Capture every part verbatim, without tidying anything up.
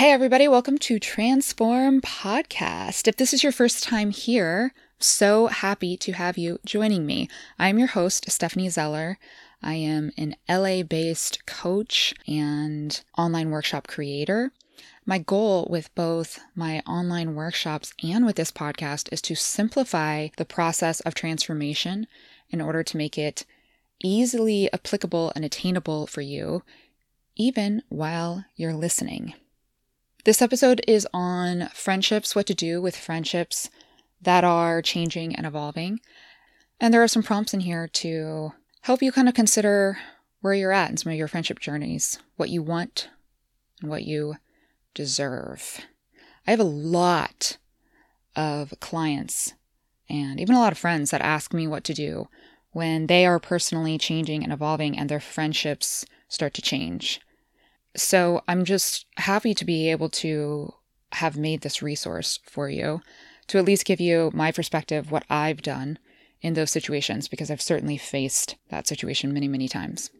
Hey everybody, welcome to Transform Podcast. If this is your first time here, so happy to have you joining me. I'm your host, Stephanie Zeller. I am an L A-based coach and online workshop creator. My goal with both my online workshops and with this podcast is to simplify the process of transformation in order to make it easily applicable and attainable for you, even while you're listening. This episode is on friendships, what to do with friendships that are changing and evolving. And there are some prompts in here to help you kind of consider where you're at in some of your friendship journeys, what you want and what you deserve. I have a lot of clients and even a lot of friends that ask me what to do when they are personally changing and evolving and their friendships start to change. So I'm just happy to be able to have made this resource for you to at least give you my perspective, what I've done in those situations, because I've certainly faced that situation many, many times.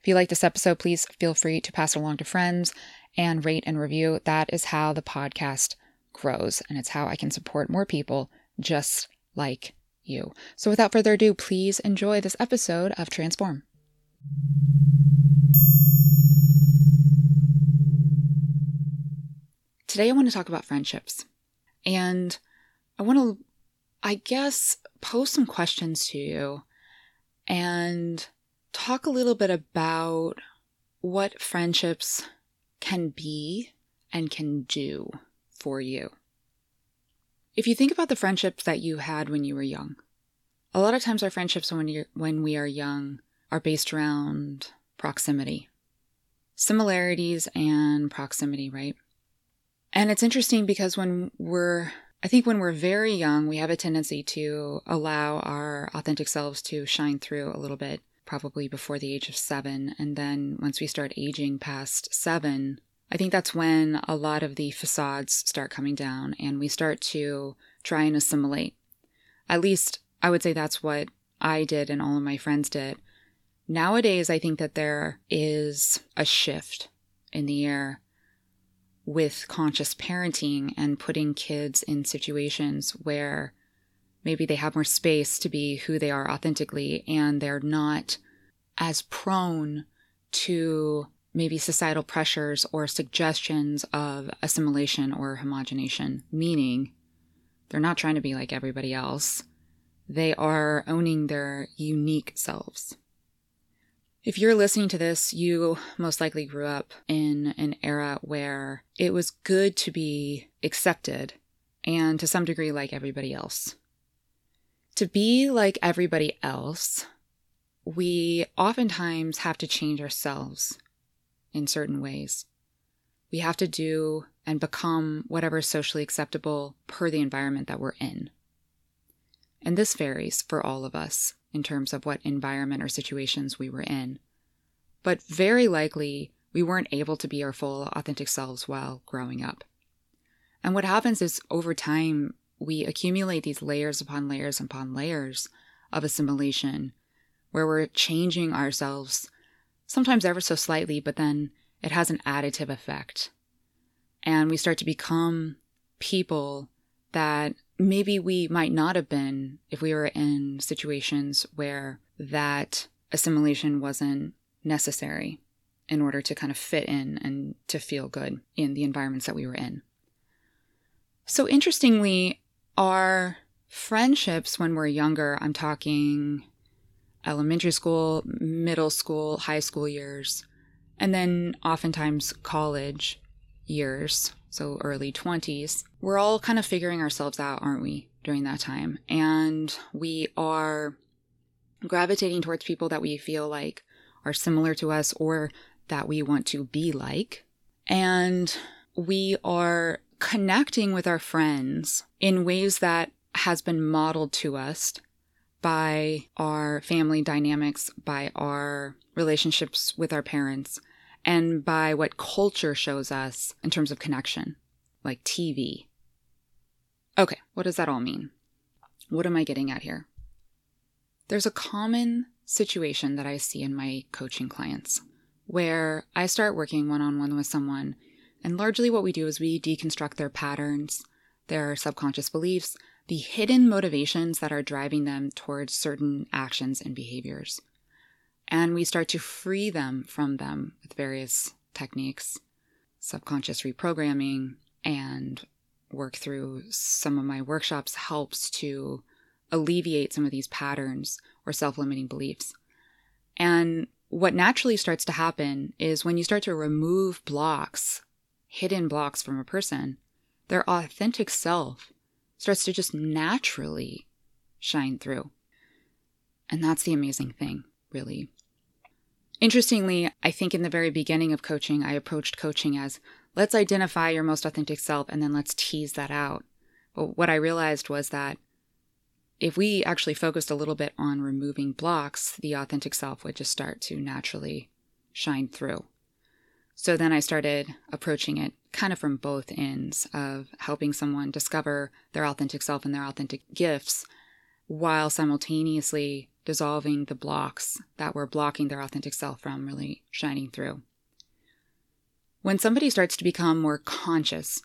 If you like this episode, please feel free to pass it along to friends and rate and review. That is how the podcast grows, and it's how I can support more people just like you. So without further ado, please enjoy this episode of Transform. Today I want to talk about friendships, and I want to, I guess, pose some questions to you and talk a little bit about what friendships can be and can do for you. If you think about the friendships that you had when you were young, a lot of times our friendships when you're, when we are young are based around proximity, similarities and proximity, right? And it's interesting because when we're, I think when we're very young, we have a tendency to allow our authentic selves to shine through a little bit, probably before the age of seven. And then once we start aging past seven, I think that's when a lot of the facades start coming down and we start to try and assimilate. At least I would say that's what I did and all of my friends did. Nowadays, I think that there is a shift in the air with conscious parenting and putting kids in situations where maybe they have more space to be who they are authentically, and they're not as prone to maybe societal pressures or suggestions of assimilation or homogenization, meaning they're not trying to be like everybody else. They are owning their unique selves. If you're listening to this, you most likely grew up in an era where it was good to be accepted and to some degree like everybody else. To be like everybody else, we oftentimes have to change ourselves in certain ways. We have to do and become whatever is socially acceptable per the environment that we're in. And this varies for all of us in terms of what environment or situations we were in. But very likely, we weren't able to be our full authentic selves while growing up. And what happens is over time, we accumulate these layers upon layers upon layers of assimilation where we're changing ourselves, sometimes ever so slightly, but then it has an additive effect. And we start to become people that maybe we might not have been if we were in situations where that assimilation wasn't necessary in order to kind of fit in and to feel good in the environments that we were in. So interestingly, our friendships when we're younger, I'm talking elementary school, middle school, high school years, and then oftentimes college years, so early twenties, we're all kind of figuring ourselves out, aren't we, during that time? And we are gravitating towards people that we feel like are similar to us or that we want to be like. And we are connecting with our friends in ways that has been modeled to us by our family dynamics, by our relationships with our parents, and by what culture shows us in terms of connection, like T V. Okay, what does that all mean? What am I getting at here? There's a common situation that I see in my coaching clients where I start working one-on-one with someone And largely what we do is we deconstruct their patterns, their subconscious beliefs, the hidden motivations that are driving them towards certain actions and behaviors. And we start to free them from them with various techniques, subconscious reprogramming, and work through some of my workshops helps to alleviate some of these patterns or self-limiting beliefs. And what naturally starts to happen is when you start to remove blocks, hidden blocks from a person, their authentic self starts to just naturally shine through. And that's the amazing thing, really. Interestingly, I think in the very beginning of coaching, I approached coaching as, let's identify your most authentic self and then let's tease that out. But what I realized was that if we actually focused a little bit on removing blocks, the authentic self would just start to naturally shine through. So then I started approaching it kind of from both ends of helping someone discover their authentic self and their authentic gifts while simultaneously dissolving the blocks that were blocking their authentic self from really shining through. When somebody starts to become more conscious,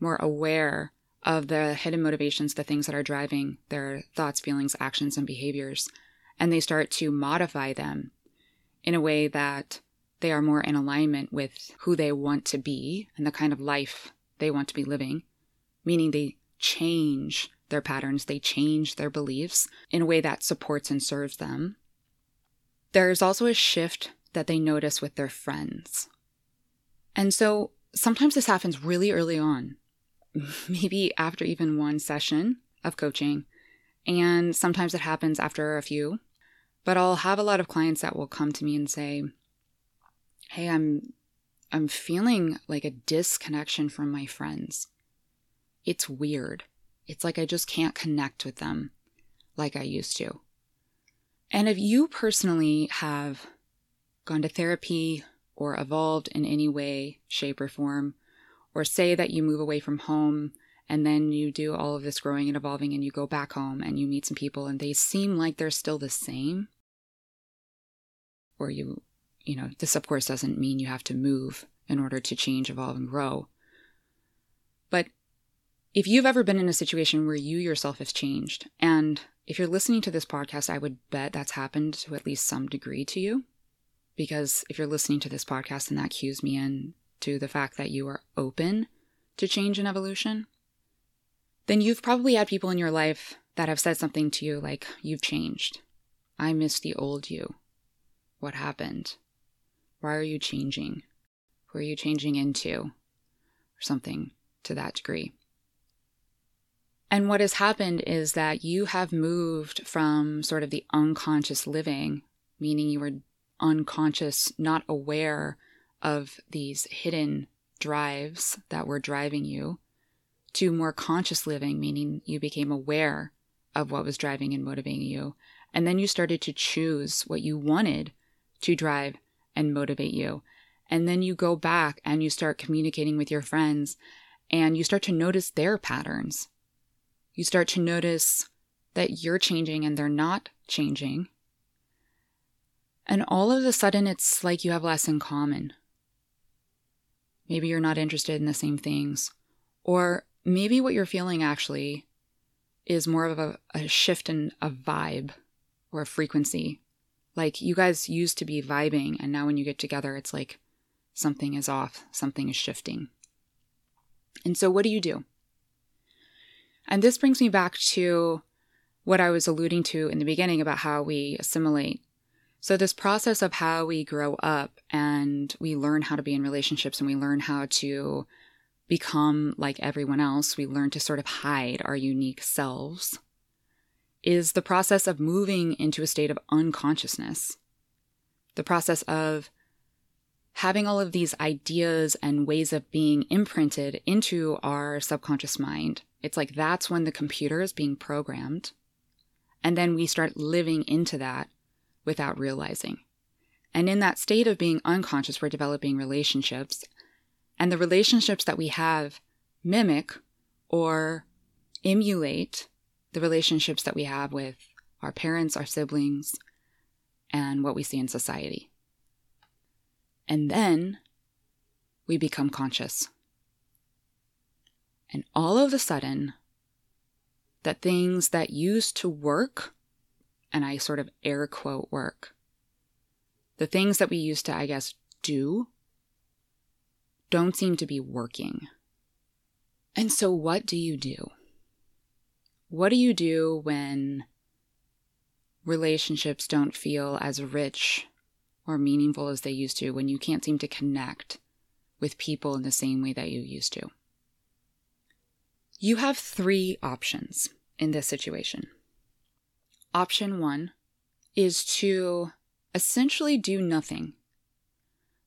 more aware of the hidden motivations, the things that are driving their thoughts, feelings, actions, and behaviors, and they start to modify them in a way that they are more in alignment with who they want to be and the kind of life they want to be living, meaning they change their patterns, they change their beliefs in a way that supports and serves them. There's also a shift that they notice with their friends. And so sometimes this happens really early on, maybe after even one session of coaching, and sometimes it happens after a few, but I'll have a lot of clients that will come to me and say, hey, I'm I'm feeling like a disconnection from my friends. It's weird. It's like I just can't connect with them like I used to. And if you personally have gone to therapy or evolved in any way, shape, or form, or say that you move away from home and then you do all of this growing and evolving and you go back home and you meet some people and they seem like they're still the same, or you... You know, this, of course, doesn't mean you have to move in order to change, evolve, and grow. But if you've ever been in a situation where you yourself have changed, and if you're listening to this podcast, I would bet that's happened to at least some degree to you. Because if you're listening to this podcast, then that cues me in to the fact that you are open to change and evolution. Then you've probably had people in your life that have said something to you like, you've changed. I miss the old you. What happened? Why are you changing? Who are you changing into? Or something to that degree. And what has happened is that you have moved from sort of the unconscious living, meaning you were unconscious, not aware of these hidden drives that were driving you, to more conscious living, meaning you became aware of what was driving and motivating you. And then you started to choose what you wanted to drive and motivate you. And then you go back and you start communicating with your friends and you start to notice their patterns. You start to notice that you're changing and they're not changing. And all of a sudden, it's like you have less in common. Maybe you're not interested in the same things, or maybe what you're feeling actually is more of a, a shift in a vibe or a frequency. Like, you guys used to be vibing, and now when you get together, it's like something is off, something is shifting. And so what do you do? And this brings me back to what I was alluding to in the beginning about how we assimilate. So this process of how we grow up and we learn how to be in relationships and we learn how to become like everyone else, we learn to sort of hide our unique selves, is the process of moving into a state of unconsciousness. The process of having all of these ideas and ways of being imprinted into our subconscious mind. It's like that's when the computer is being programmed. And then we start living into that without realizing. And in that state of being unconscious, we're developing relationships. And the relationships that we have mimic or emulate the relationships that we have with our parents, our siblings, and what we see in society. And then we become conscious. And all of a sudden, that things that used to work, and I sort of air quote work, the things that we used to, I guess, do, don't seem to be working. And so what do you do? What do you do when relationships don't feel as rich or meaningful as they used to, when you can't seem to connect with people in the same way that you used to? You have three options in this situation. Option one is to essentially do nothing,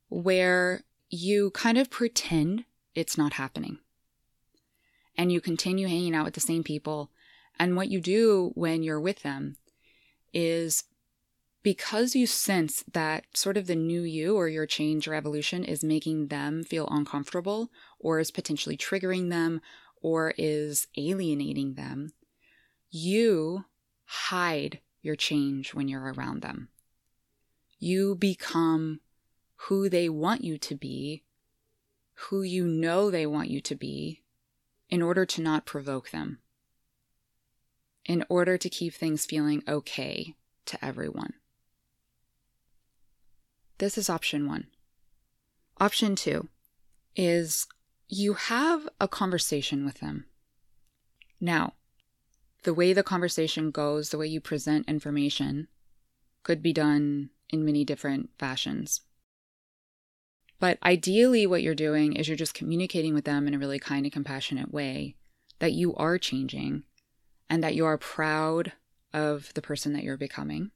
where you kind of pretend it's not happening. And you continue hanging out with the same people. And what you do when you're with them is, because you sense that sort of the new you or your change or evolution is making them feel uncomfortable, or is potentially triggering them, or is alienating them, you hide your change when you're around them. You become who they want you to be, who you know they want you to be, in order to not provoke them, in order to keep things feeling okay to everyone. This is option one. Option two is you have a conversation with them. Now, the way the conversation goes, the way you present information, could be done in many different fashions. But ideally, what you're doing is you're just communicating with them in a really kind and compassionate way that you are changing and that you are proud of the person that you're becoming,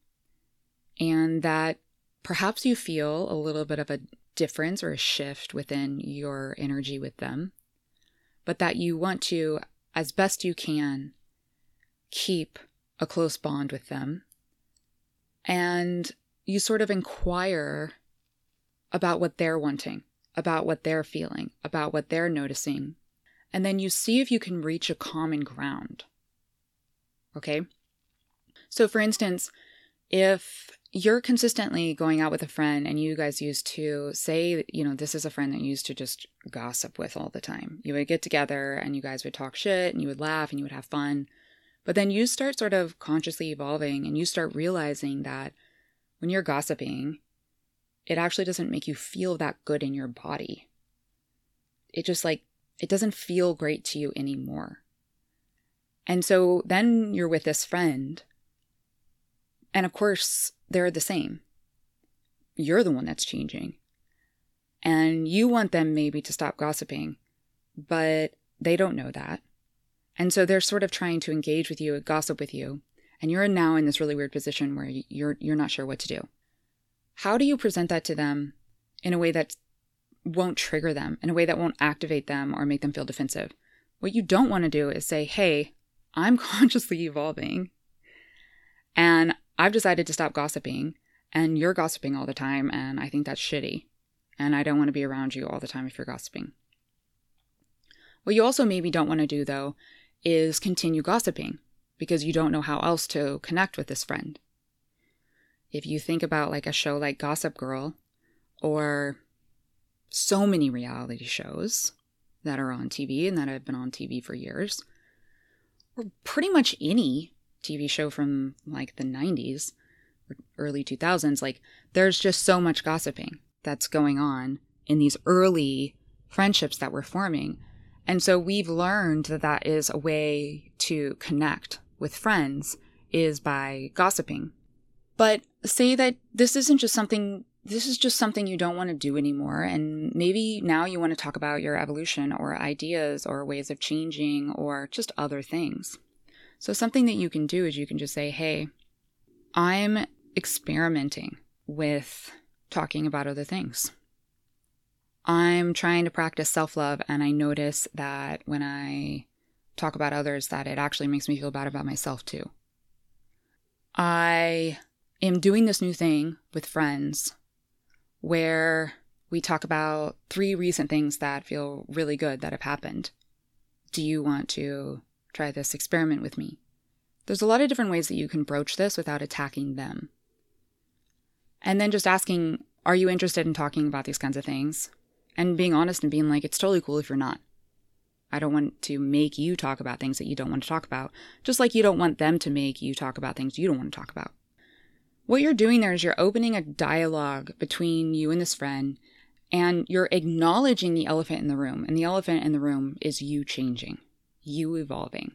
and that perhaps you feel a little bit of a difference or a shift within your energy with them, but that you want to, as best you can, keep a close bond with them. And you sort of inquire about what they're wanting, about what they're feeling, about what they're noticing. And then you see if you can reach a common ground. Okay? So for instance, if you're consistently going out with a friend and you guys used to say, you know, this is a friend that you used to just gossip with all the time. You would get together and you guys would talk shit and you would laugh and you would have fun. But then you start sort of consciously evolving and you start realizing that when you're gossiping, it actually doesn't make you feel that good in your body. It just like, it doesn't feel great to you anymore. And so then you're with this friend. And of course, they're the same. You're the one that's changing. And you want them maybe to stop gossiping, but they don't know that. And so they're sort of trying to engage with you and gossip with you. And you're now in this really weird position where you're you're not sure what to do. How do you present that to them in a way that won't trigger them, in a way that won't activate them or make them feel defensive? What you don't want to do is say, hey, I'm consciously evolving and I've decided to stop gossiping and you're gossiping all the time and I think that's shitty and I don't want to be around you all the time if you're gossiping. What you also maybe don't want to do, though, is continue gossiping because you don't know how else to connect with this friend. If you think about like a show like Gossip Girl or so many reality shows that are on T V and that have been on T V for years, or pretty much any T V show from like the nineties or early two thousands, like there's just so much gossiping that's going on in these early friendships that we're forming. And so we've learned that that is a way to connect with friends, is by gossiping. But say that this isn't just something, this is just something you don't want to do anymore. And maybe now you want to talk about your evolution or ideas or ways of changing or just other things. So something that you can do is you can just say, hey, I'm experimenting with talking about other things. I'm trying to practice self-love, and I notice that when I talk about others that it actually makes me feel bad about myself too. I... I'm doing this new thing with friends where we talk about three recent things that feel really good that have happened. Do you want to try this experiment with me? There's a lot of different ways that you can broach this without attacking them. And then just asking, are you interested in talking about these kinds of things? and being honest and being like, it's totally cool if you're not. I don't want to make you talk about things that you don't want to talk about, just like you don't want them to make you talk about things you don't want to talk about. What you're doing there is you're opening a dialogue between you and this friend, and you're acknowledging the elephant in the room. And the elephant in the room is you changing, you evolving.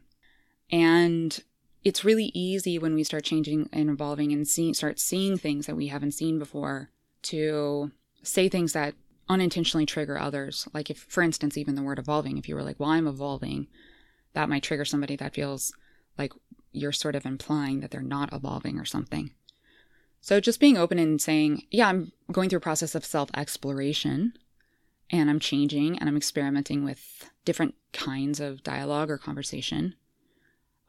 And it's really easy when we start changing and evolving and see, start seeing things that we haven't seen before to say things that unintentionally trigger others. Like if, for instance, even the word evolving, if you were like, well, I'm evolving, that might trigger somebody that feels like you're sort of implying that they're not evolving or something. So just being open and saying, yeah, I'm going through a process of self-exploration and I'm changing and I'm experimenting with different kinds of dialogue or conversation.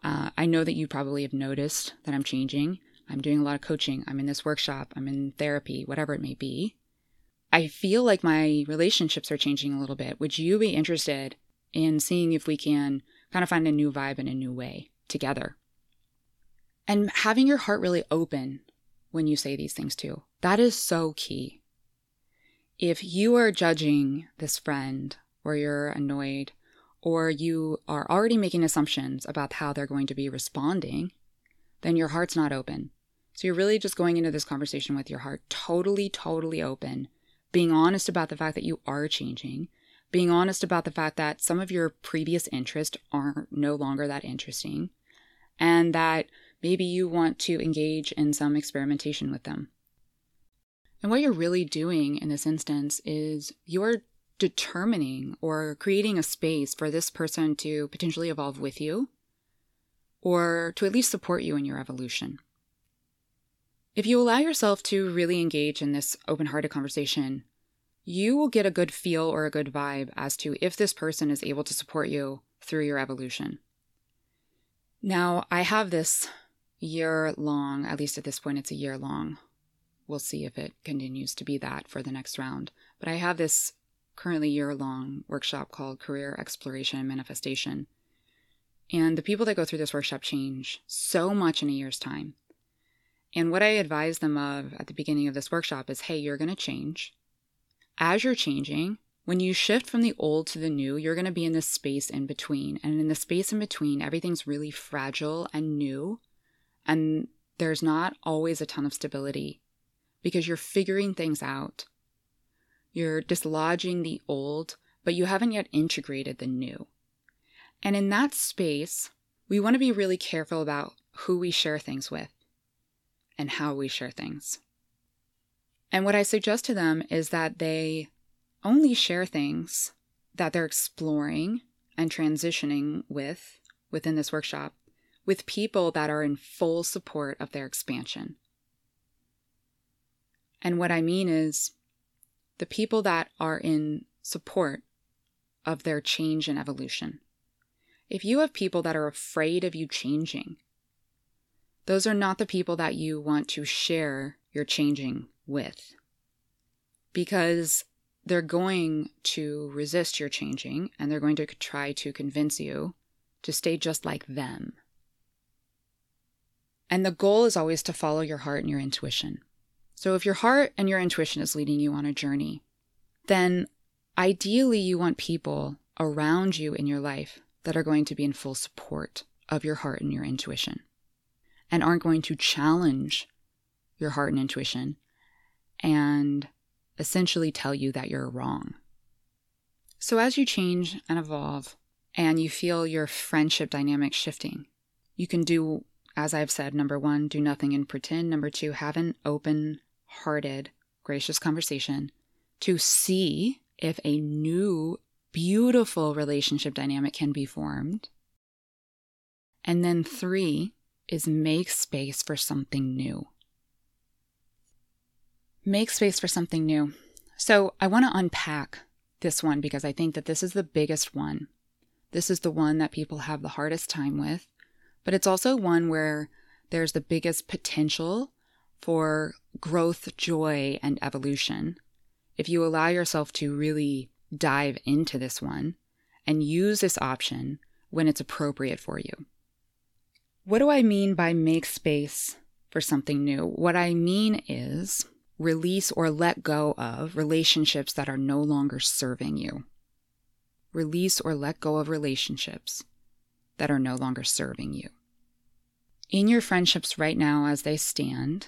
Uh, I know that you probably have noticed that I'm changing. I'm doing a lot of coaching. I'm in this workshop. I'm in therapy, whatever it may be. I feel like my relationships are changing a little bit. Would you be interested in seeing if we can kind of find a new vibe and a new way together? And having your heart really open when you say these things too. That is so key. If you are judging this friend or you're annoyed or you are already making assumptions about how they're going to be responding, then your heart's not open. So you're really just going into this conversation with your heart totally, totally open, being honest about the fact that you are changing, being honest about the fact that some of your previous interests are no longer that interesting, and that maybe you want to engage in some experimentation with them. And what you're really doing in this instance is you're determining or creating a space for this person to potentially evolve with you or to at least support you in your evolution. If you allow yourself to really engage in this open-hearted conversation, you will get a good feel or a good vibe as to if this person is able to support you through your evolution. Now, I have this year-long, at least at this point, it's a year-long. We'll see if it continues to be that for the next round. But I have this currently year-long workshop called Career Exploration and Manifestation. And the people that go through this workshop change so much in a year's time. And what I advise them of at the beginning of this workshop is, hey, you're going to change. As you're changing, when you shift from the old to the new, you're going to be in this space in between. And in the space in between, everything's really fragile and new. And there's not always a ton of stability because you're figuring things out. You're dislodging the old, but you haven't yet integrated the new. And in that space, we want to be really careful about who we share things with and how we share things. And what I suggest to them is that they only share things that they're exploring and transitioning with within this workshop with people that are in full support of their expansion. And what I mean is the people that are in support of their change and evolution. If you have people that are afraid of you changing, those are not the people that you want to share your changing with, because they're going to resist your changing and they're going to try to convince you to stay just like them. And the goal is always to follow your heart and your intuition. So if your heart and your intuition is leading you on a journey, then ideally you want people around you in your life that are going to be in full support of your heart and your intuition and aren't going to challenge your heart and intuition and essentially tell you that you're wrong. So as you change and evolve and you feel your friendship dynamic shifting, you can do, as I've said, number one, do nothing and pretend. Number two, have an open-hearted, gracious conversation to see if a new, beautiful relationship dynamic can be formed. And then three is make space for something new. Make space for something new. So I want to unpack this one because I think that this is the biggest one. This is the one that people have the hardest time with, but it's also one where there's the biggest potential for growth, joy, and evolution. If you allow yourself to really dive into this one and use this option when it's appropriate for you. What do I mean by make space for something new? What I mean is Release or let go of relationships that are no longer serving you. Release or let go of relationships that are no longer serving you. In your friendships right now as they stand,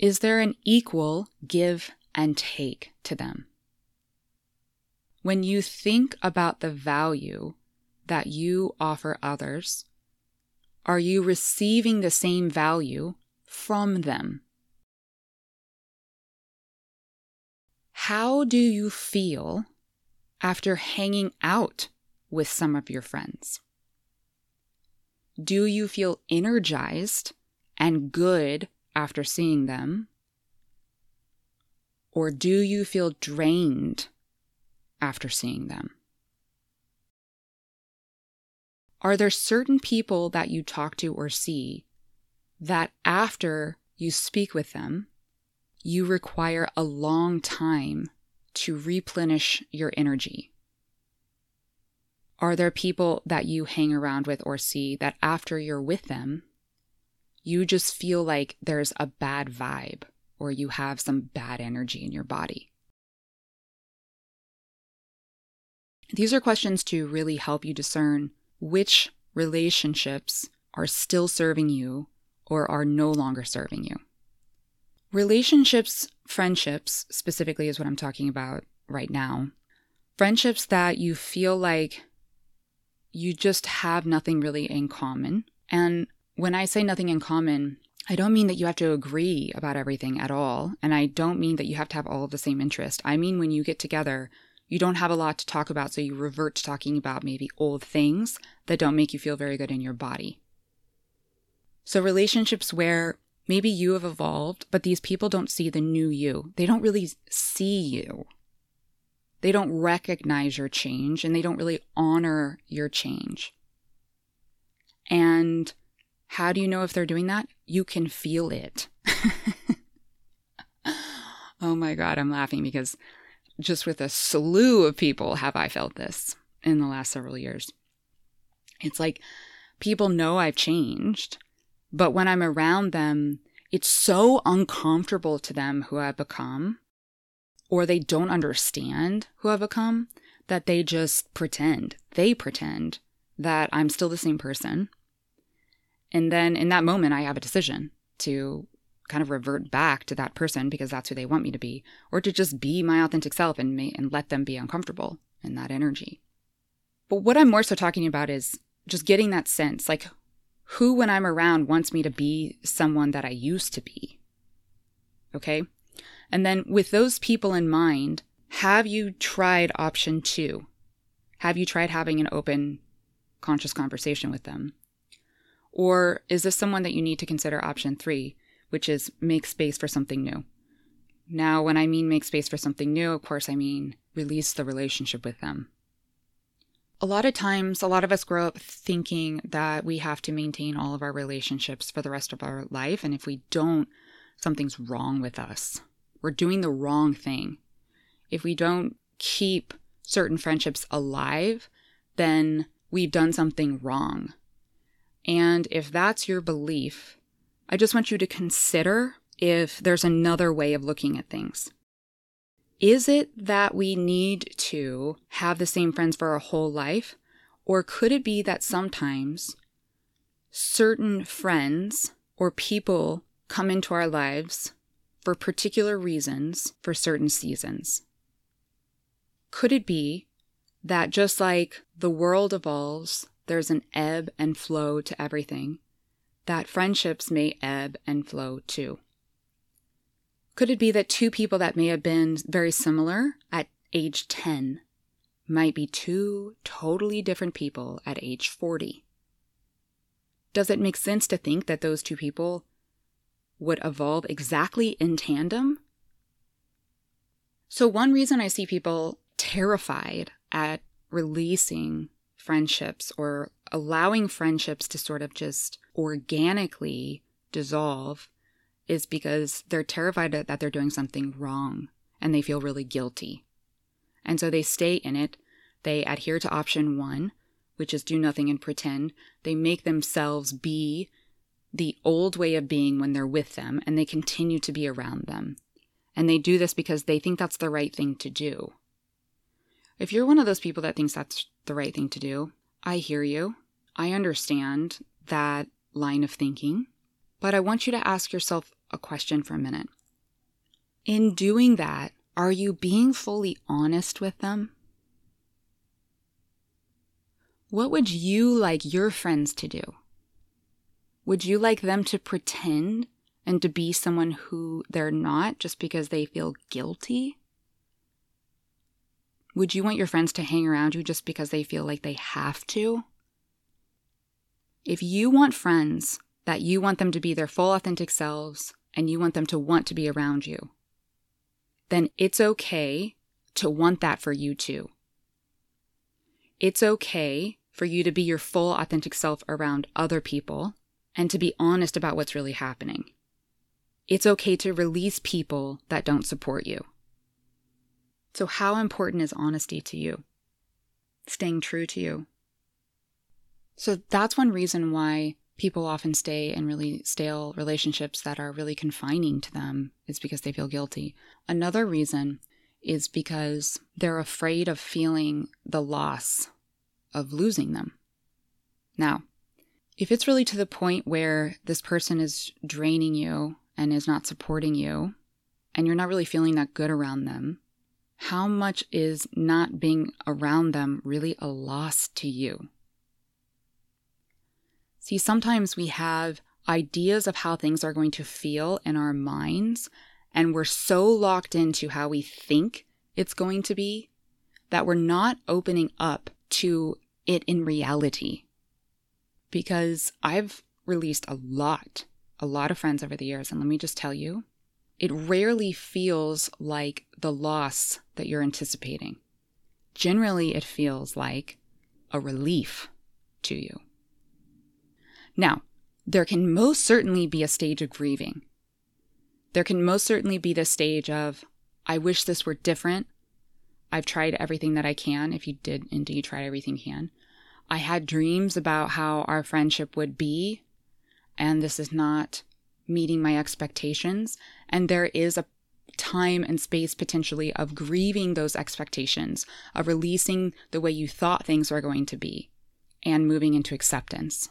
is there an equal give and take to them? When you think about the value that you offer others, are you receiving the same value from them? How do you feel after hanging out with some of your friends? Do you feel energized and good after seeing them? Or do you feel drained after seeing them? Are there certain people that you talk to or see that after you speak with them, you require a long time to replenish your energy? Are there people that you hang around with or see that after you're with them, you just feel like there's a bad vibe or you have some bad energy in your body? These are questions to really help you discern which relationships are still serving you or are no longer serving you. Relationships, friendships specifically is what I'm talking about right now. Friendships that you feel like you just have nothing really in common. And when I say nothing in common, I don't mean that you have to agree about everything at all. And I don't mean that you have to have all of the same interest. I mean, when you get together, you don't have a lot to talk about, so you revert to talking about maybe old things that don't make you feel very good in your body. So relationships where maybe you have evolved, but these people don't see the new you. They don't really see you. They don't recognize your change, and they don't really honor your change. And how do you know if they're doing that? You can feel it. Oh my God, I'm laughing because just with a slew of people have I felt this in the last several years. It's like people know I've changed, but when I'm around them, it's so uncomfortable to them who I've become, or they don't understand who I've become, that they just pretend. They pretend that I'm still the same person. And then in that moment, I have a decision to kind of revert back to that person because that's who they want me to be, or to just be my authentic self and ma- and let them be uncomfortable in that energy. But what I'm more so talking about is just getting that sense, like who when I'm around wants me to be someone that I used to be, okay? And then with those people in mind, have you tried option two? Have you tried having an open, conscious conversation with them? Or is this someone that you need to consider option three? Which is make space for something new. Now, when I mean make space for something new, of course, I mean release the relationship with them. A lot of times, a lot of us grow up thinking that we have to maintain all of our relationships for the rest of our life. And if we don't, something's wrong with us. We're doing the wrong thing. If we don't keep certain friendships alive, then we've done something wrong. And if that's your belief, I just want you to consider if there's another way of looking at things. Is it that we need to have the same friends for our whole life? Or could it be that sometimes certain friends or people come into our lives for particular reasons for certain seasons? Could it be that just like the world evolves, there's an ebb and flow to everything? That friendships may ebb and flow too. Could it be that two people that may have been very similar at age ten might be two totally different people at age forty? Does it make sense to think that those two people would evolve exactly in tandem? So one reason I see people terrified at releasing friendships or allowing friendships to sort of just organically dissolve is because they're terrified that they're doing something wrong and they feel really guilty. And so they stay in it. They adhere to option one, which is do nothing and pretend. They make themselves be the old way of being when they're with them, and they continue to be around them. And they do this because they think that's the right thing to do. If you're one of those people that thinks that's the right thing to do, I hear you. I understand that line of thinking. But I want you to ask yourself a question for a minute. In doing that, are you being fully honest with them? What would you like your friends to do? Would you like them to pretend and to be someone who they're not just because they feel guilty? Would you want your friends to hang around you just because they feel like they have to? If you want friends that you want them to be their full authentic selves and you want them to want to be around you, then it's okay to want that for you too. It's okay for you to be your full authentic self around other people and to be honest about what's really happening. It's okay to release people that don't support you. So how important is honesty to you? Staying true to you. So that's one reason why people often stay in really stale relationships that are really confining to them, is because they feel guilty. Another reason is because they're afraid of feeling the loss of losing them. Now, if it's really to the point where this person is draining you and is not supporting you, and you're not really feeling that good around them, how much is not being around them really a loss to you? See, sometimes we have ideas of how things are going to feel in our minds, and we're so locked into how we think it's going to be that we're not opening up to it in reality. Because I've released a lot, a lot of friends over the years, and let me just tell you, it rarely feels like the loss that you're anticipating. Generally, it feels like a relief to you. Now, there can most certainly be a stage of grieving. There can most certainly be the stage of, I wish this were different. I've tried everything that I can. If you did indeed try everything you can. I had dreams about how our friendship would be, and this is not meeting my expectations. And there is a time and space potentially of grieving those expectations, of releasing the way you thought things were going to be, and moving into acceptance.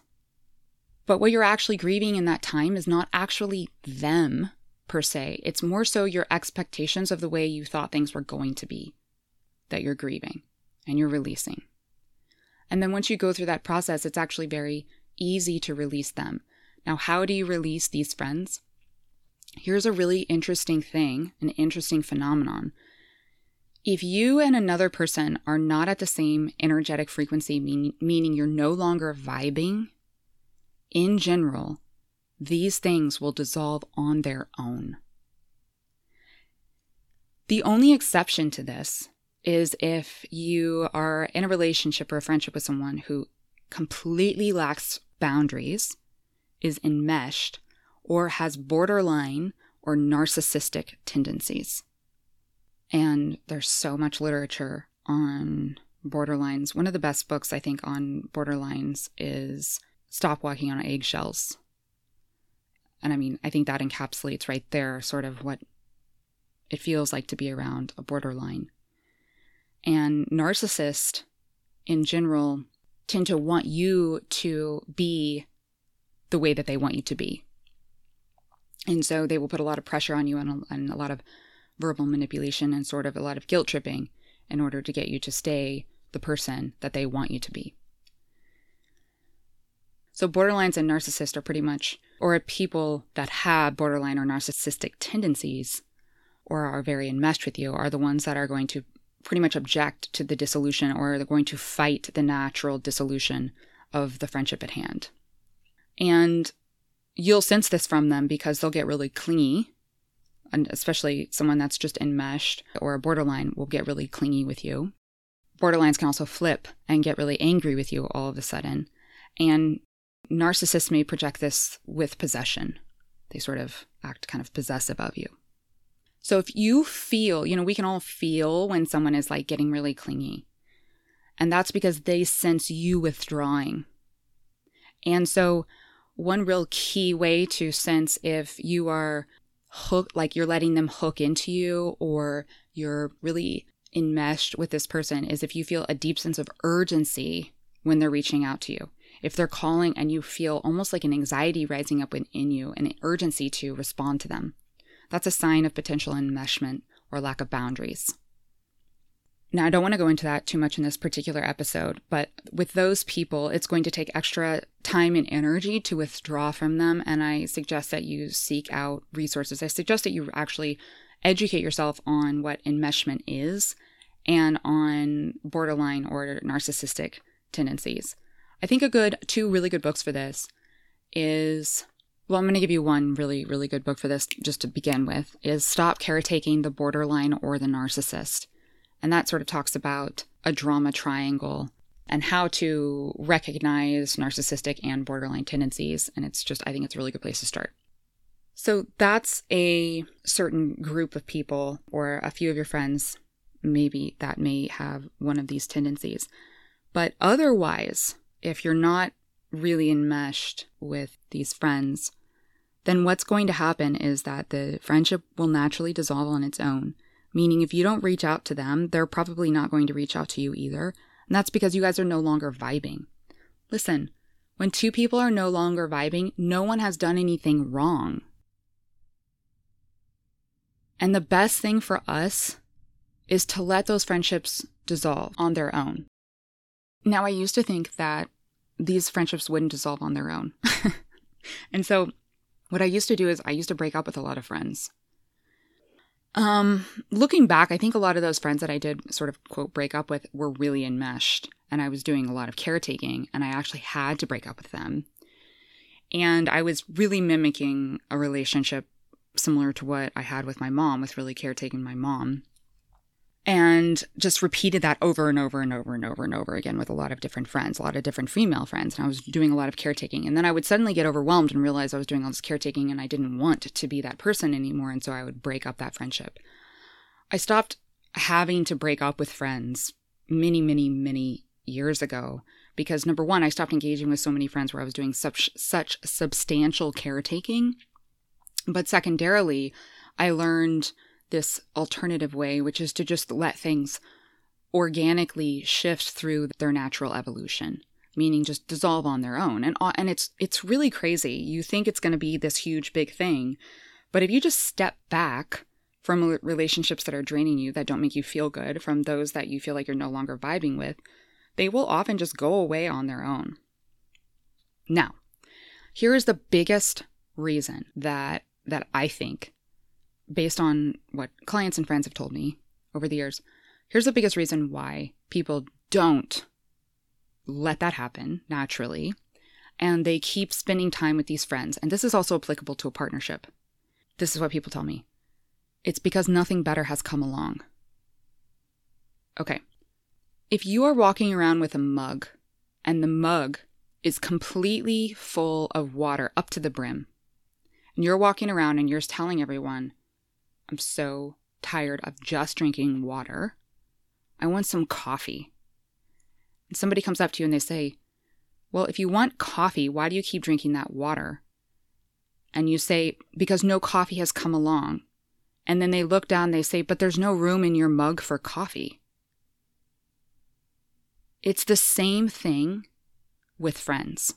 But what you're actually grieving in that time is not actually them, per se. It's more so your expectations of the way you thought things were going to be that you're grieving and you're releasing. And then once you go through that process, it's actually very easy to release them. Now, how do you release these friends? Here's a really interesting thing, an interesting phenomenon. If you and another person are not at the same energetic frequency, mean, meaning you're no longer vibing, in general, these things will dissolve on their own. The only exception to this is if you are in a relationship or a friendship with someone who completely lacks boundaries, is enmeshed, or has borderline or narcissistic tendencies. And there's so much literature on borderlines. One of the best books, I think, on borderlines is Stop Walking on Eggshells. And I mean, I think that encapsulates right there sort of what it feels like to be around a borderline. And narcissists in general tend to want you to be the way that they want you to be. And so they will put a lot of pressure on you and a, and a lot of verbal manipulation and sort of a lot of guilt tripping in order to get you to stay the person that they want you to be. So borderlines and narcissists are pretty much, or people that have borderline or narcissistic tendencies or are very enmeshed with you, are the ones that are going to pretty much object to the dissolution, or they're going to fight the natural dissolution of the friendship at hand. And you'll sense this from them because they'll get really clingy, and especially someone that's just enmeshed or a borderline will get really clingy with you. Borderlines can also flip and get really angry with you all of a sudden. And narcissists may project this with possession. They sort of act kind of possessive of you. So if you feel, you know, we can all feel when someone is like getting really clingy. And that's because they sense you withdrawing. And so one real key way to sense if you are hook, like you're letting them hook into you, or you're really enmeshed with this person, is if you feel a deep sense of urgency when they're reaching out to you. If they're calling and you feel almost like an anxiety rising up within you and the urgency to respond to them, that's a sign of potential enmeshment or lack of boundaries. Now, I don't want to go into that too much in this particular episode, but with those people, it's going to take extra time and energy to withdraw from them, and I suggest that you seek out resources. I suggest that you actually educate yourself on what enmeshment is and on borderline or narcissistic tendencies. I think a good, two really good books for this is, well, I'm going to give you one really, really good book for this just to begin with, is Stop Caretaking the Borderline or the Narcissist. And that sort of talks about a drama triangle and how to recognize narcissistic and borderline tendencies. And it's just, I think it's a really good place to start. So that's a certain group of people or a few of your friends, maybe, that may have one of these tendencies. But otherwise, if you're not really enmeshed with these friends, then what's going to happen is that the friendship will naturally dissolve on its own. Meaning if you don't reach out to them, they're probably not going to reach out to you either. And that's because you guys are no longer vibing. Listen, when two people are no longer vibing, no one has done anything wrong. And the best thing for us is to let those friendships dissolve on their own. Now, I used to think that these friendships wouldn't dissolve on their own. And so what I used to do is I used to break up with a lot of friends. Um, looking back, I think a lot of those friends that I did sort of, quote, break up with were really enmeshed. And I was doing a lot of caretaking, and I actually had to break up with them. And I was really mimicking a relationship similar to what I had with my mom, with really caretaking my mom. And just repeated that over and over and over and over and over again with a lot of different friends, a lot of different female friends. And I was doing a lot of caretaking. And then I would suddenly get overwhelmed and realize I was doing all this caretaking and I didn't want to be that person anymore. And so I would break up that friendship. I stopped having to break up with friends many, many, many years ago because, number one, I stopped engaging with so many friends where I was doing such, such substantial caretaking. But secondarily, I learned this alternative way, which is to just let things organically shift through their natural evolution, meaning just dissolve on their own. And and it's it's really crazy. You think it's going to be this huge, big thing. But if you just step back from relationships that are draining you, that don't make you feel good, from those that you feel like you're no longer vibing with, they will often just go away on their own. Now, here is the biggest reason that that I think, based on what clients and friends have told me over the years, here's the biggest reason why people don't let that happen naturally, and they keep spending time with these friends. And this is also applicable to a partnership. This is what people tell me. It's because nothing better has come along. Okay. If you are walking around with a mug, and the mug is completely full of water up to the brim, and you're walking around and you're telling everyone, I'm so tired of just drinking water. I want some coffee. And somebody comes up to you and they say, well, if you want coffee, why do you keep drinking that water? And you say, because no coffee has come along. And then they look down and they say, but there's no room in your mug for coffee. It's the same thing with friends.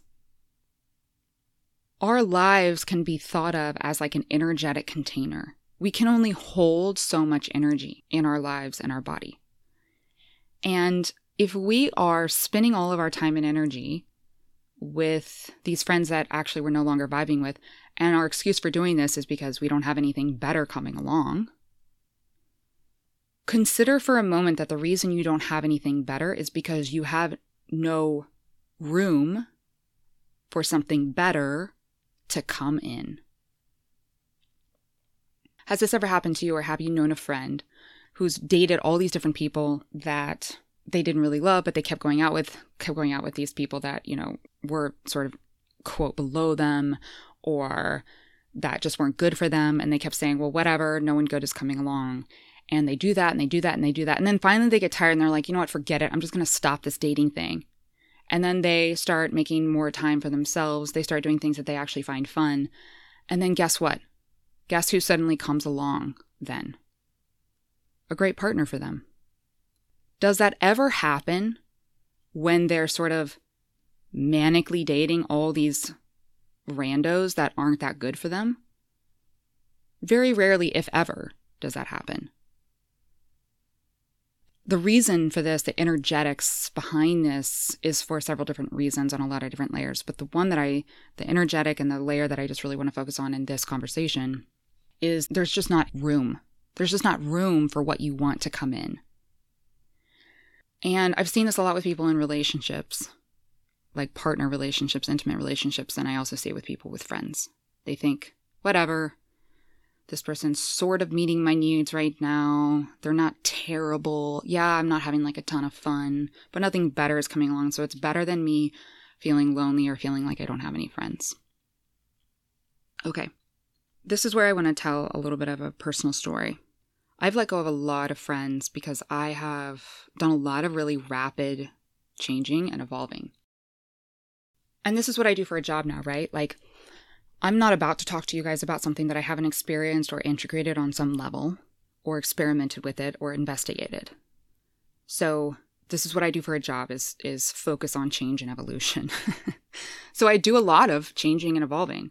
Our lives can be thought of as like an energetic container. We can only hold so much energy in our lives and our body. And if we are spending all of our time and energy with these friends that actually we're no longer vibing with, and our excuse for doing this is because we don't have anything better coming along, consider for a moment that the reason you don't have anything better is because you have no room for something better to come in. Has this ever happened to you, or have you known a friend who's dated all these different people that they didn't really love, but they kept going out with, kept going out with these people that, you know, were sort of, quote, below them, or that just weren't good for them, and they kept saying, well, whatever, no one good is coming along. And they do that, and they do that, and they do that. And then finally they get tired, and they're like, you know what, forget it. I'm just going to stop this dating thing. And then they start making more time for themselves. They start doing things that they actually find fun. And then guess what? Guess who suddenly comes along then? A great partner for them. Does that ever happen when they're sort of manically dating all these randos that aren't that good for them? Very rarely, if ever, does that happen. The reason for this, the energetics behind this, is for several different reasons on a lot of different layers. But the one that I, the energetic and the layer that I just really want to focus on in this conversation is there's just not room. There's just not room for what you want to come in. And I've seen this a lot with people in relationships, like partner relationships, intimate relationships. And I also see it with people with friends. They think, whatever, this person's sort of meeting my needs right now. They're not terrible. Yeah, I'm not having like a ton of fun, but nothing better is coming along. So it's better than me feeling lonely or feeling like I don't have any friends. Okay. This is where I want to tell a little bit of a personal story. I've let go of a lot of friends because I have done a lot of really rapid changing and evolving. And this is what I do for a job now, right? Like, I'm not about to talk to you guys about something that I haven't experienced or integrated on some level or experimented with it or investigated. So this is what I do for a job is, is focus on change and evolution. So I do a lot of changing and evolving.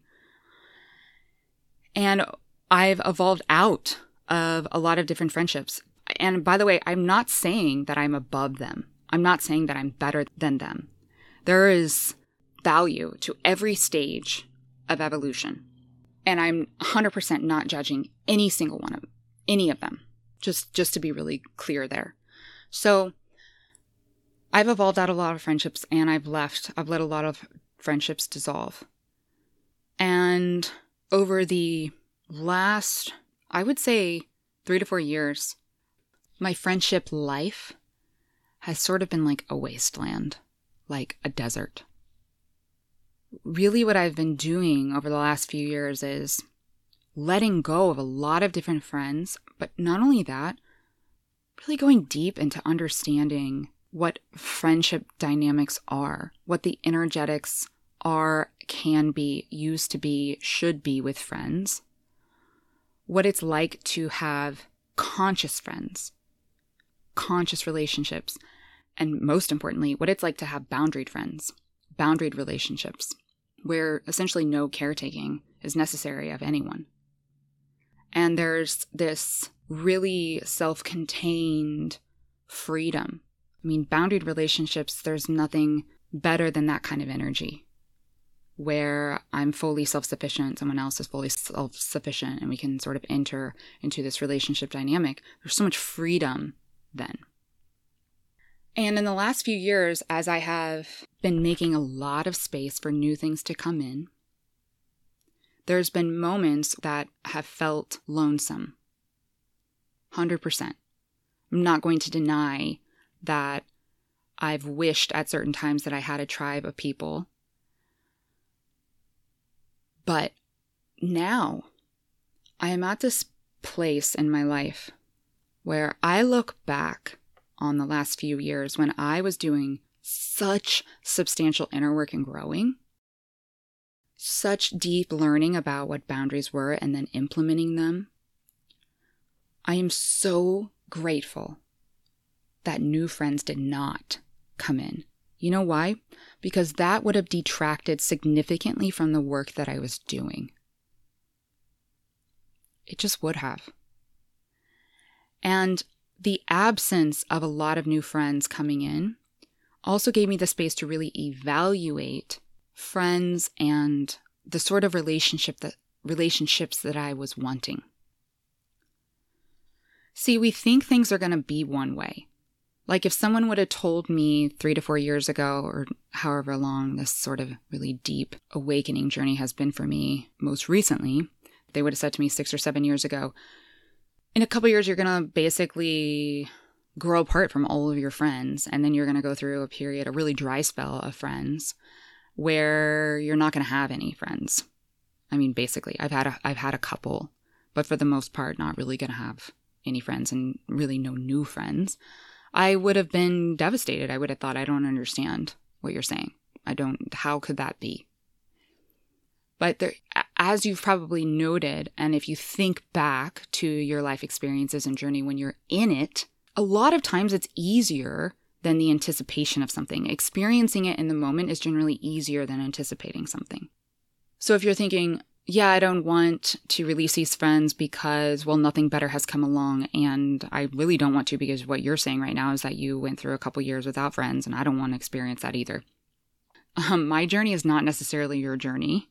And I've evolved out of a lot of different friendships. And by the way, I'm not saying that I'm above them. I'm not saying that I'm better than them. There is value to every stage of evolution. And I'm one hundred percent not judging any single one of any of them. Just just to be really clear there. So I've evolved out a lot of friendships and I've left. I've let a lot of friendships dissolve. And over the last, I would say, three to four years, my friendship life has sort of been like a wasteland, like a desert. Really what I've been doing over the last few years is letting go of a lot of different friends, but not only that, really going deep into understanding what friendship dynamics are, what the energetics are, can be, used to be, should be with friends, what it's like to have conscious friends, conscious relationships, and most importantly, what it's like to have boundaried friends, boundaried relationships, where essentially no caretaking is necessary of anyone. And there's this really self-contained freedom. I mean, boundaried relationships, there's nothing better than that kind of energy, where I'm fully self-sufficient, someone else is fully self-sufficient, and we can sort of enter into this relationship dynamic. There's so much freedom then. And in the last few years, as I have been making a lot of space for new things to come in, there's been moments that have felt lonesome. one hundred percent. I'm not going to deny that I've wished at certain times that I had a tribe of people. But now I am at this place in my life where I look back on the last few years when I was doing such substantial inner work and growing, such deep learning about what boundaries were and then implementing them. I am so grateful that new friends did not come in. You know why? Because that would have detracted significantly from the work that I was doing. It just would have. And the absence of a lot of new friends coming in also gave me the space to really evaluate friends and the sort of relationship that relationships that I was wanting. See, we think things are going to be one way. Like if someone would have told me three to four years ago, or however long this sort of really deep awakening journey has been for me most recently, they would have said to me six or seven years ago, in a couple of years, you're going to basically grow apart from all of your friends. And then you're going to go through a period, a really dry spell of friends where you're not going to have any friends. I mean, basically, I've had a, I've had a couple, but for the most part, not really going to have any friends and really no new friends. I would have been devastated. I would have thought, I don't understand what you're saying. I don't, how could that be? But there, as you've probably noted, and if you think back to your life experiences and journey when you're in it, a lot of times it's easier than the anticipation of something. Experiencing it in the moment is generally easier than anticipating something. So if you're thinking, yeah, I don't want to release these friends because, well, nothing better has come along, and I really don't want to because what you're saying right now is that you went through a couple years without friends, and I don't want to experience that either. Um, my journey is not necessarily your journey.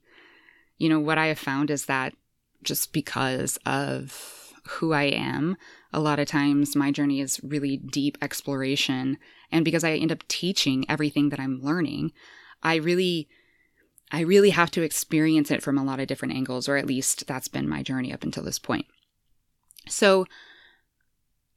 You know, what I have found is that just because of who I am, a lot of times my journey is really deep exploration. And because I end up teaching everything that I'm learning, I really, I really have to experience it from a lot of different angles, or at least that's been my journey up until this point. So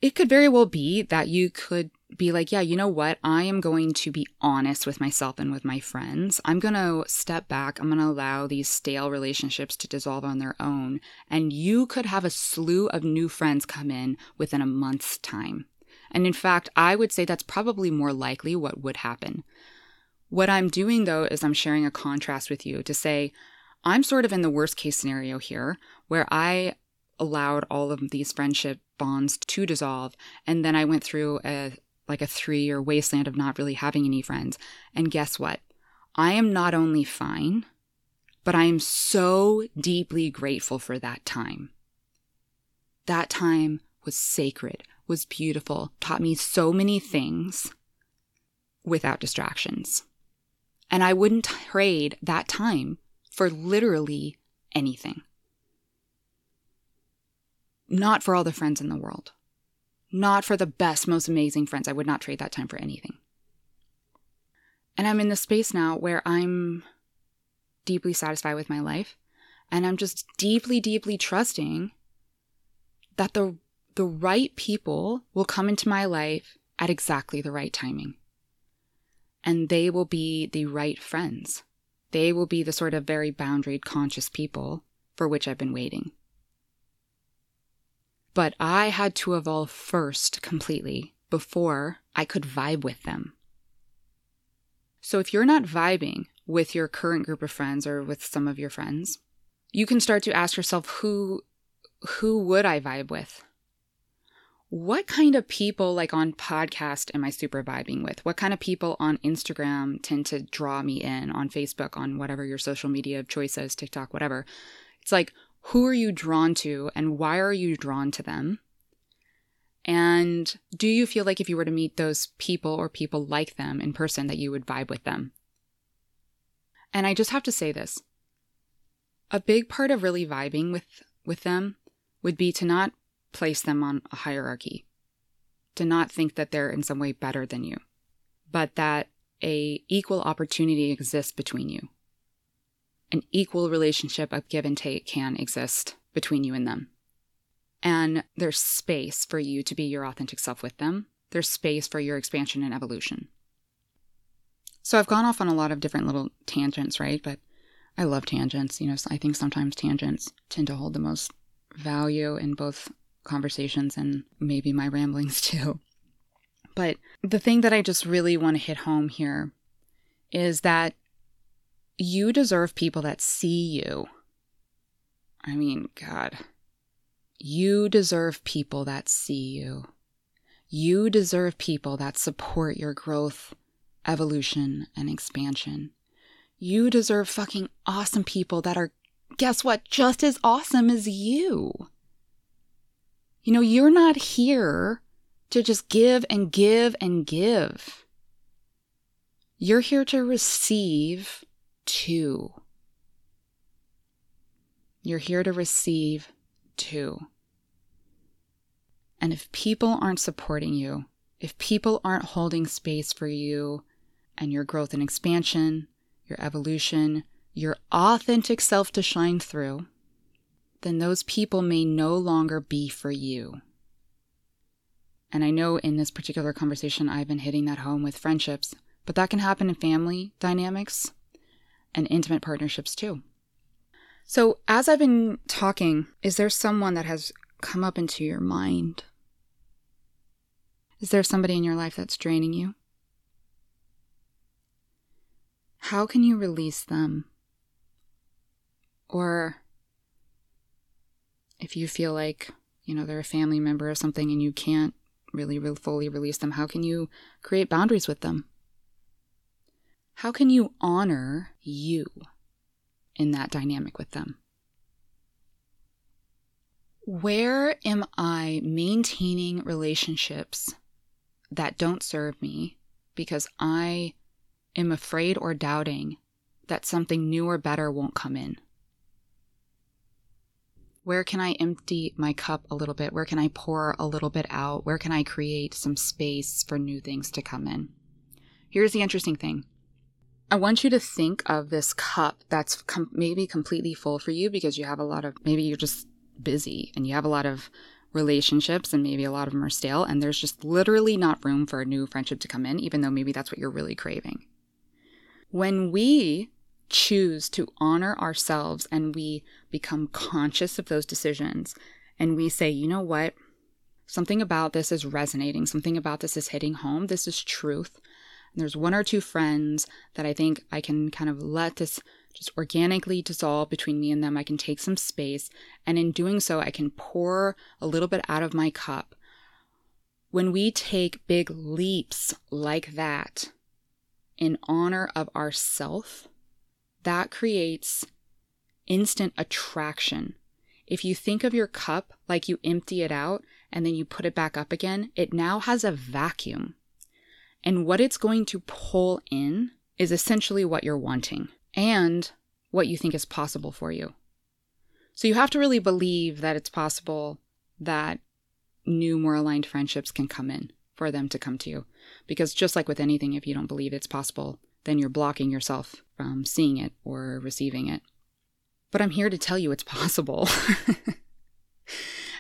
it could very well be that you could be like, yeah, you know what? I am going to be honest with myself and with my friends. I'm going to step back. I'm going to allow these stale relationships to dissolve on their own. And you could have a slew of new friends come in within a month's time. And in fact, I would say that's probably more likely what would happen. What I'm doing, though, is I'm sharing a contrast with you to say, I'm sort of in the worst case scenario here, where I allowed all of these friendship bonds to dissolve. And then I went through a like a three-year wasteland of not really having any friends. And guess what? I am not only fine, but I am so deeply grateful for that time. That time was sacred, was beautiful, taught me so many things without distractions. And I wouldn't trade that time for literally anything. Not for all the friends in the world. Not for the best, most amazing friends. I would not trade that time for anything. And I'm in the space now where I'm deeply satisfied with my life. And I'm just deeply, deeply trusting that the, the right people will come into my life at exactly the right timing. And they will be the right friends. They will be the sort of very boundaried, conscious people for which I've been waiting. But I had to evolve first completely before I could vibe with them. So if you're not vibing with your current group of friends or with some of your friends, you can start to ask yourself, who, who would I vibe with? What kind of people, like on podcast, am I super vibing with? What kind of people on Instagram tend to draw me in, on Facebook, on whatever your social media of choice is, TikTok, whatever? It's like, who are you drawn to and why are you drawn to them? And do you feel like if you were to meet those people or people like them in person that you would vibe with them? And I just have to say this. A big part of really vibing with, with them would be to not place them on a hierarchy, to not think that they're in some way better than you, but that a equal opportunity exists between you. An equal relationship of give and take can exist between you and them. And there's space for you to be your authentic self with them. There's space for your expansion and evolution. So I've gone off on a lot of different little tangents, right? But I love tangents. You know, I think sometimes tangents tend to hold the most value in both conversations and maybe my ramblings too. But the thing that I just really want to hit home here is that you deserve people that see you. I mean, God, you deserve people that see you. You deserve people that support your growth, evolution, and expansion. You deserve fucking awesome people that are, guess what, just as awesome as you. You know, you're not here to just give and give and give. You're here to receive Two. You're here to receive two. And if people aren't supporting you, if people aren't holding space for you and your growth and expansion, your evolution, your authentic self to shine through, then those people may no longer be for you. And I know in this particular conversation, I've been hitting that home with friendships, but that can happen in family dynamics and intimate partnerships too. So as I've been talking, is there someone that has come up into your mind? Is there somebody in your life that's draining you? How can you release them? Or if you feel like, you know, they're a family member or something and you can't really, really fully release them, how can you create boundaries with them? How can you honor you in that dynamic with them? Where am I maintaining relationships that don't serve me because I am afraid or doubting that something new or better won't come in? Where can I empty my cup a little bit? Where can I pour a little bit out? Where can I create some space for new things to come in? Here's the interesting thing. I want you to think of this cup that's com- maybe completely full for you because you have a lot of, maybe you're just busy and you have a lot of relationships and maybe a lot of them are stale and there's just literally not room for a new friendship to come in, even though maybe that's what you're really craving. When we choose to honor ourselves and we become conscious of those decisions and we say, you know what, something about this is resonating, something about this is hitting home, this is truth. And there's one or two friends that I think I can kind of let this just organically dissolve between me and them. I can take some space, and in doing so, I can pour a little bit out of my cup. When we take big leaps like that in honor of ourself, that creates instant attraction. If you think of your cup like you empty it out and then you put it back up again, it now has a vacuum. And what it's going to pull in is essentially what you're wanting and what you think is possible for you. So you have to really believe that it's possible that new, more aligned friendships can come in, for them to come to you. Because just like with anything, if you don't believe it's possible, then you're blocking yourself from seeing it or receiving it. But I'm here to tell you it's possible.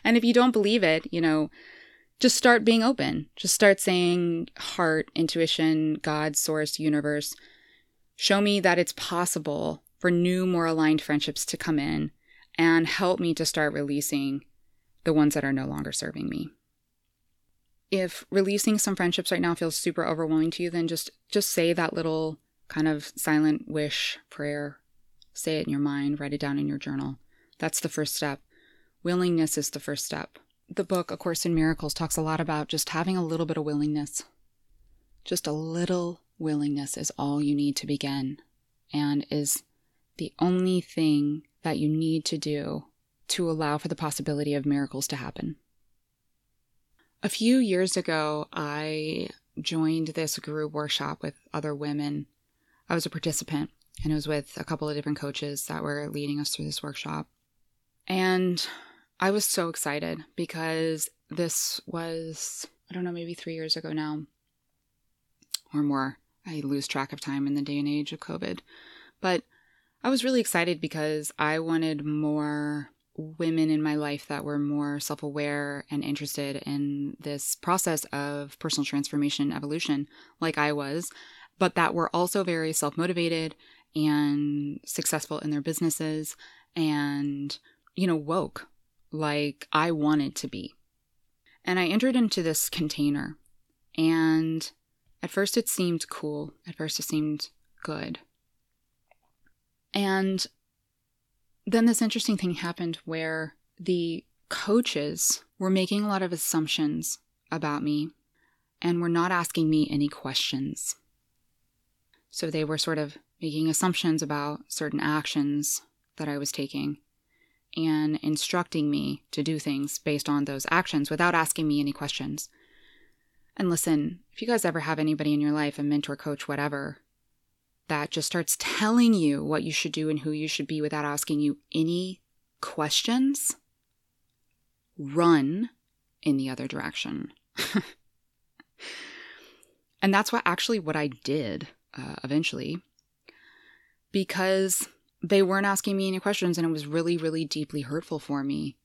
And if you don't believe it, you know, just start being open. Just start saying, heart, intuition, God, source, universe, show me that it's possible for new, more aligned friendships to come in and help me to start releasing the ones that are no longer serving me. If releasing some friendships right now feels super overwhelming to you, then just, just say that little kind of silent wish prayer. Say it in your mind. Write it down in your journal. That's the first step. Willingness is the first step. The book, A Course in Miracles, talks a lot about just having a little bit of willingness. Just a little willingness is all you need to begin and is the only thing that you need to do to allow for the possibility of miracles to happen. A few years ago, I joined this guru workshop with other women. I was a participant, and it was with a couple of different coaches that were leading us through this workshop. And I was so excited because this was, I don't know, maybe three years ago now or more. I lose track of time in the day and age of COVID. But I was really excited because I wanted more women in my life that were more self-aware and interested in this process of personal transformation and evolution like I was, but that were also very self-motivated and successful in their businesses and, you know, woke. Like I wanted to be. And I entered into this container. And at first it seemed cool. At first it seemed good. And then this interesting thing happened where the coaches were making a lot of assumptions about me and were not asking me any questions. So they were sort of making assumptions about certain actions that I was taking and instructing me to do things based on those actions without asking me any questions. And listen, if you guys ever have anybody in your life, a mentor, coach, whatever, that just starts telling you what you should do and who you should be without asking you any questions, run in the other direction. And that's what actually what I did uh, eventually, because they weren't asking me any questions, and it was really, really deeply hurtful for me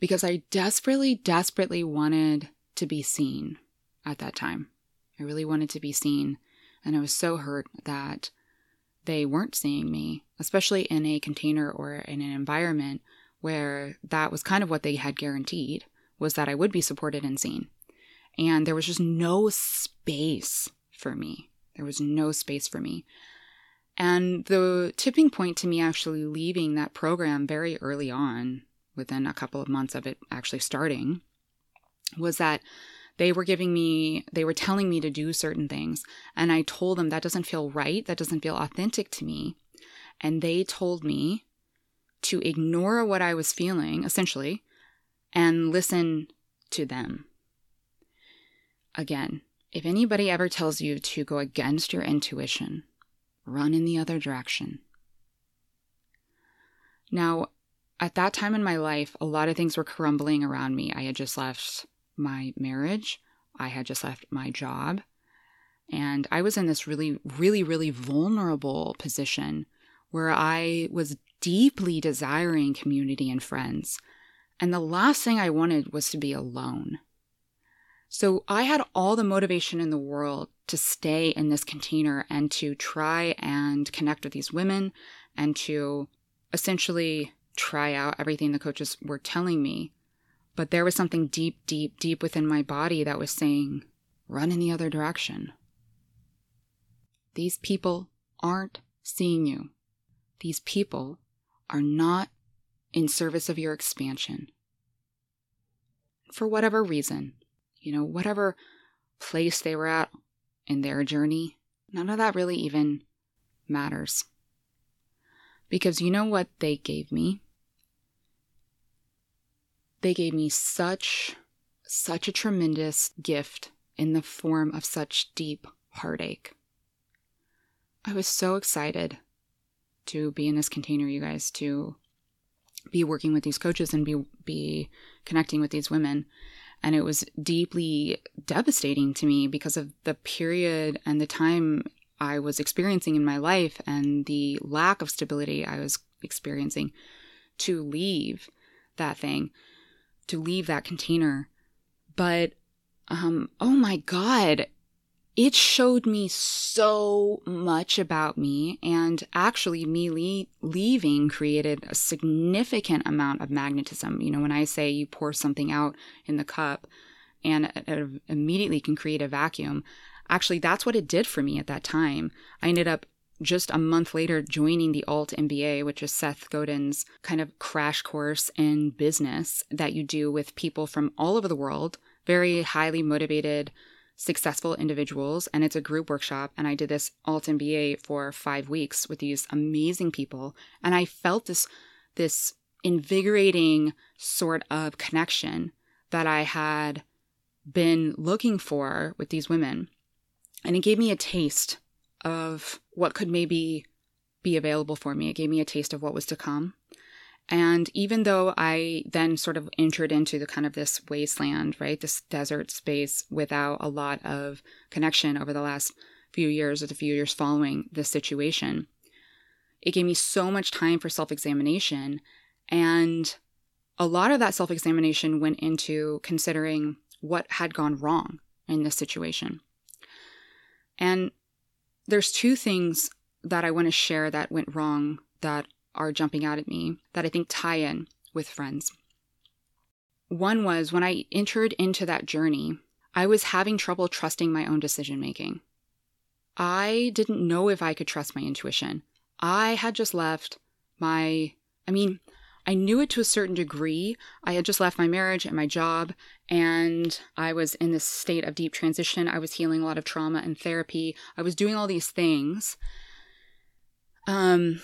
because I desperately, desperately wanted to be seen at that time. I really wanted to be seen, and I was so hurt that they weren't seeing me, especially in a container or in an environment where that was kind of what they had guaranteed, was that I would be supported and seen. And there was just no space for me. There was no space for me. And the tipping point to me actually leaving that program very early on, within a couple of months of it actually starting, was that they were giving me, they were telling me to do certain things. And I told them that doesn't feel right. That doesn't feel authentic to me. And they told me to ignore what I was feeling, essentially, and listen to them. Again, if anybody ever tells you to go against your intuition, run in the other direction. Now, at that time in my life, a lot of things were crumbling around me. I had just left my marriage. I had just left my job. And I was in this really, really, really vulnerable position where I was deeply desiring community and friends. And the last thing I wanted was to be alone. So I had all the motivation in the world to stay in this container and to try and connect with these women and to essentially try out everything the coaches were telling me. But there was something deep, deep, deep within my body that was saying, run in the other direction. These people aren't seeing you. These people are not in service of your expansion. For whatever reason, you know, whatever place they were at in their journey, none of that really even matters. Because you know what they gave me? They gave me such, such a tremendous gift in the form of such deep heartache. I was so excited to be in this container, you guys, to be working with these coaches and be be connecting with these women. And it was deeply devastating to me because of the period and the time I was experiencing in my life and the lack of stability I was experiencing to leave that thing, to leave that container. But, um, oh my God, it showed me so much about me. And actually me le- leaving created a significant amount of magnetism. You know, when I say you pour something out in the cup and it immediately can create a vacuum, actually that's what it did for me at that time. I ended up just a month later joining the Alt M B A, which is Seth Godin's kind of crash course in business that you do with people from all over the world, very highly motivated, successful individuals. And it's a group workshop. And I did this Alt M B A for five weeks with these amazing people. And I felt this, this invigorating sort of connection that I had been looking for with these women. And it gave me a taste of what could maybe be available for me. It gave me a taste of what was to come. And even though I then sort of entered into the kind of this wasteland, right, this desert space without a lot of connection over the last few years or the few years following this situation, it gave me so much time for self-examination. And a lot of that self-examination went into considering what had gone wrong in this situation. And there's two things that I want to share that went wrong that are jumping out at me that I think tie in with friends. One was when I entered into that journey, I was having trouble trusting my own decision making. I didn't know if I could trust my intuition. I had just left my, I mean, I knew it to a certain degree. I had just left my marriage and my job, and I was in this state of deep transition. I was healing a lot of trauma and therapy. I was doing all these things. Um,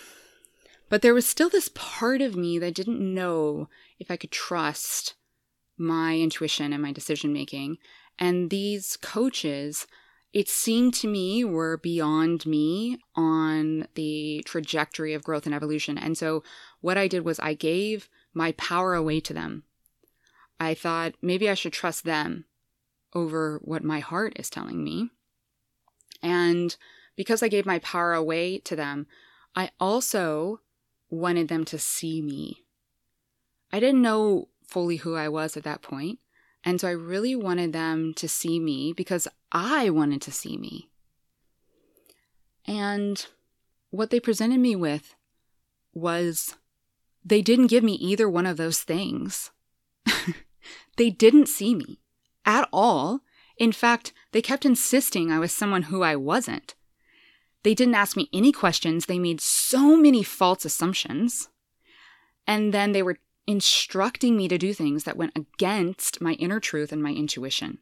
but there was still this part of me that didn't know if I could trust my intuition and my decision making. And these coaches, it seemed to me, were beyond me on the trajectory of growth and evolution. And so what I did was I gave my power away to them. I thought maybe I should trust them over what my heart is telling me. And because I gave my power away to them, I also wanted them to see me. I didn't know fully who I was at that point. And so I really wanted them to see me because I wanted to see me. And what they presented me with was they didn't give me either one of those things. They didn't see me at all. In fact, they kept insisting I was someone who I wasn't. They didn't ask me any questions. They made so many false assumptions. And then they were instructing me to do things that went against my inner truth and my intuition.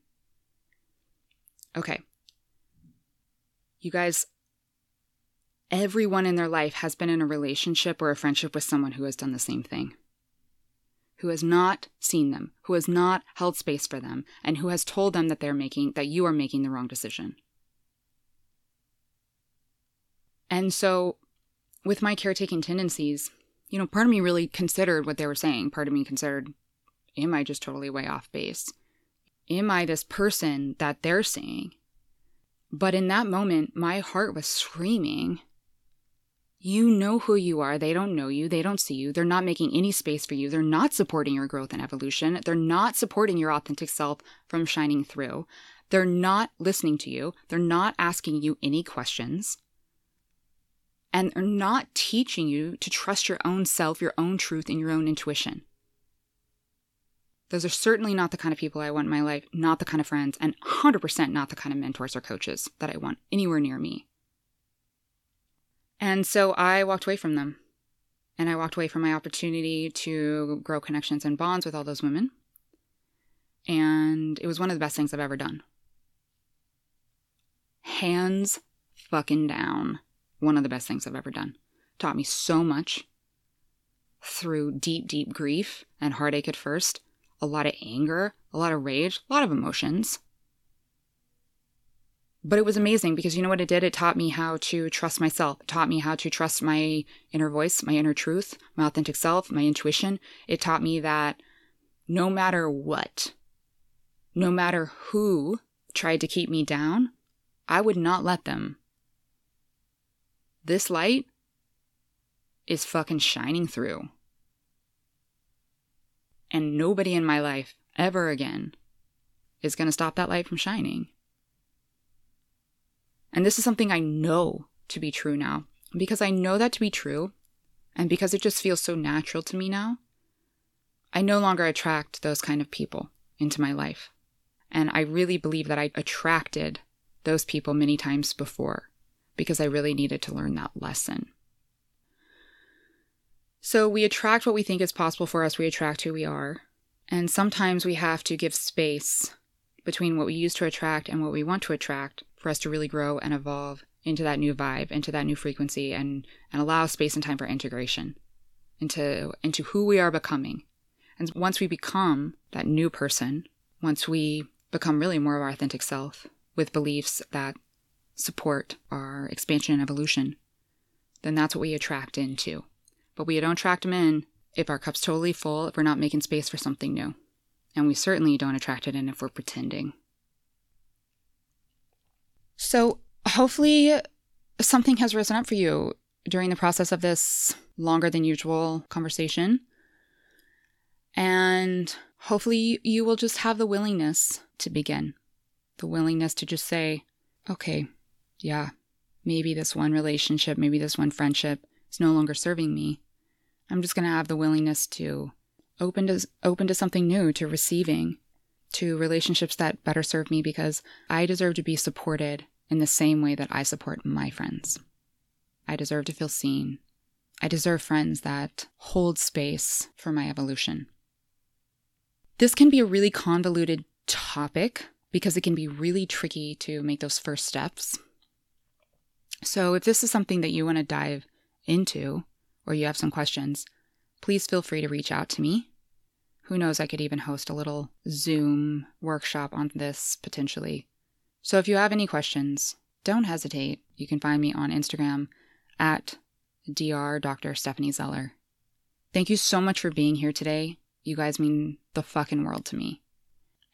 Okay. You guys, everyone in their life has been in a relationship or a friendship with someone who has done the same thing, who has not seen them, who has not held space for them, and who has told them that they're making, that you are making the wrong decision. And so with my caretaking tendencies, you know, part of me really considered what they were saying. Part of me considered, am I just totally way off base? Am I this person that they're seeing? But in that moment, my heart was screaming, you know who you are. They don't know you. They don't see you. They're not making any space for you. They're not supporting your growth and evolution. They're not supporting your authentic self from shining through. They're not listening to you. They're not asking you any questions. And they're not teaching you to trust your own self, your own truth, and your own intuition. Those are certainly not the kind of people I want in my life, not the kind of friends, and one hundred percent not the kind of mentors or coaches that I want anywhere near me. And so I walked away from them. And I walked away from my opportunity to grow connections and bonds with all those women. And it was one of the best things I've ever done. Hands fucking down. One of the best things I've ever done. Taught me so much through deep, deep grief and heartache at first, a lot of anger, a lot of rage, a lot of emotions. But it was amazing because you know what it did? It taught me how to trust myself. It taught me how to trust my inner voice, my inner truth, my authentic self, my intuition. It taught me that no matter what, no matter who tried to keep me down, I would not let them. This light is fucking shining through. And nobody in my life ever again is going to stop that light from shining. And this is something I know to be true now. Because I know that to be true, and because it just feels so natural to me now, I no longer attract those kind of people into my life. And I really believe that I attracted those people many times before, because I really needed to learn that lesson. So we attract what we think is possible for us. We attract who we are. And sometimes we have to give space between what we used to attract and what we want to attract for us to really grow and evolve into that new vibe, into that new frequency, and, and allow space and time for integration into, into who we are becoming. And once we become that new person, once we become really more of our authentic self with beliefs that support our expansion and evolution, then that's what we attract into. But we don't attract them in if our cup's totally full, if we're not making space for something new. And we certainly don't attract it in if we're pretending. So hopefully something has risen up for you during the process of this longer than usual conversation. And hopefully you will just have the willingness to begin. The willingness to just say, okay, yeah, maybe this one relationship, maybe this one friendship is no longer serving me. I'm just going to have the willingness to open to open to something new, to receiving, to relationships that better serve me, because I deserve to be supported in the same way that I support my friends. I deserve to feel seen. I deserve friends that hold space for my evolution. This can be a really convoluted topic because it can be really tricky to make those first steps. So if this is something that you want to dive into, or you have some questions, please feel free to reach out to me. Who knows, I could even host a little Zoom workshop on this potentially. So if you have any questions, don't hesitate. You can find me on Instagram at Doctor Stephanie Zeller. Thank you so much for being here today. You guys mean the fucking world to me.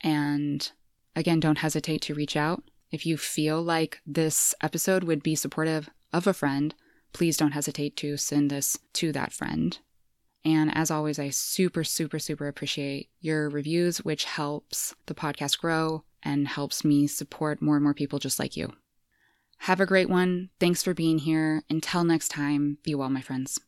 And again, don't hesitate to reach out. If you feel like this episode would be supportive of a friend, please don't hesitate to send this to that friend. And as always, I super, super, super appreciate your reviews, which helps the podcast grow and helps me support more and more people just like you. Have a great one. Thanks for being here. Until next time, be well, my friends.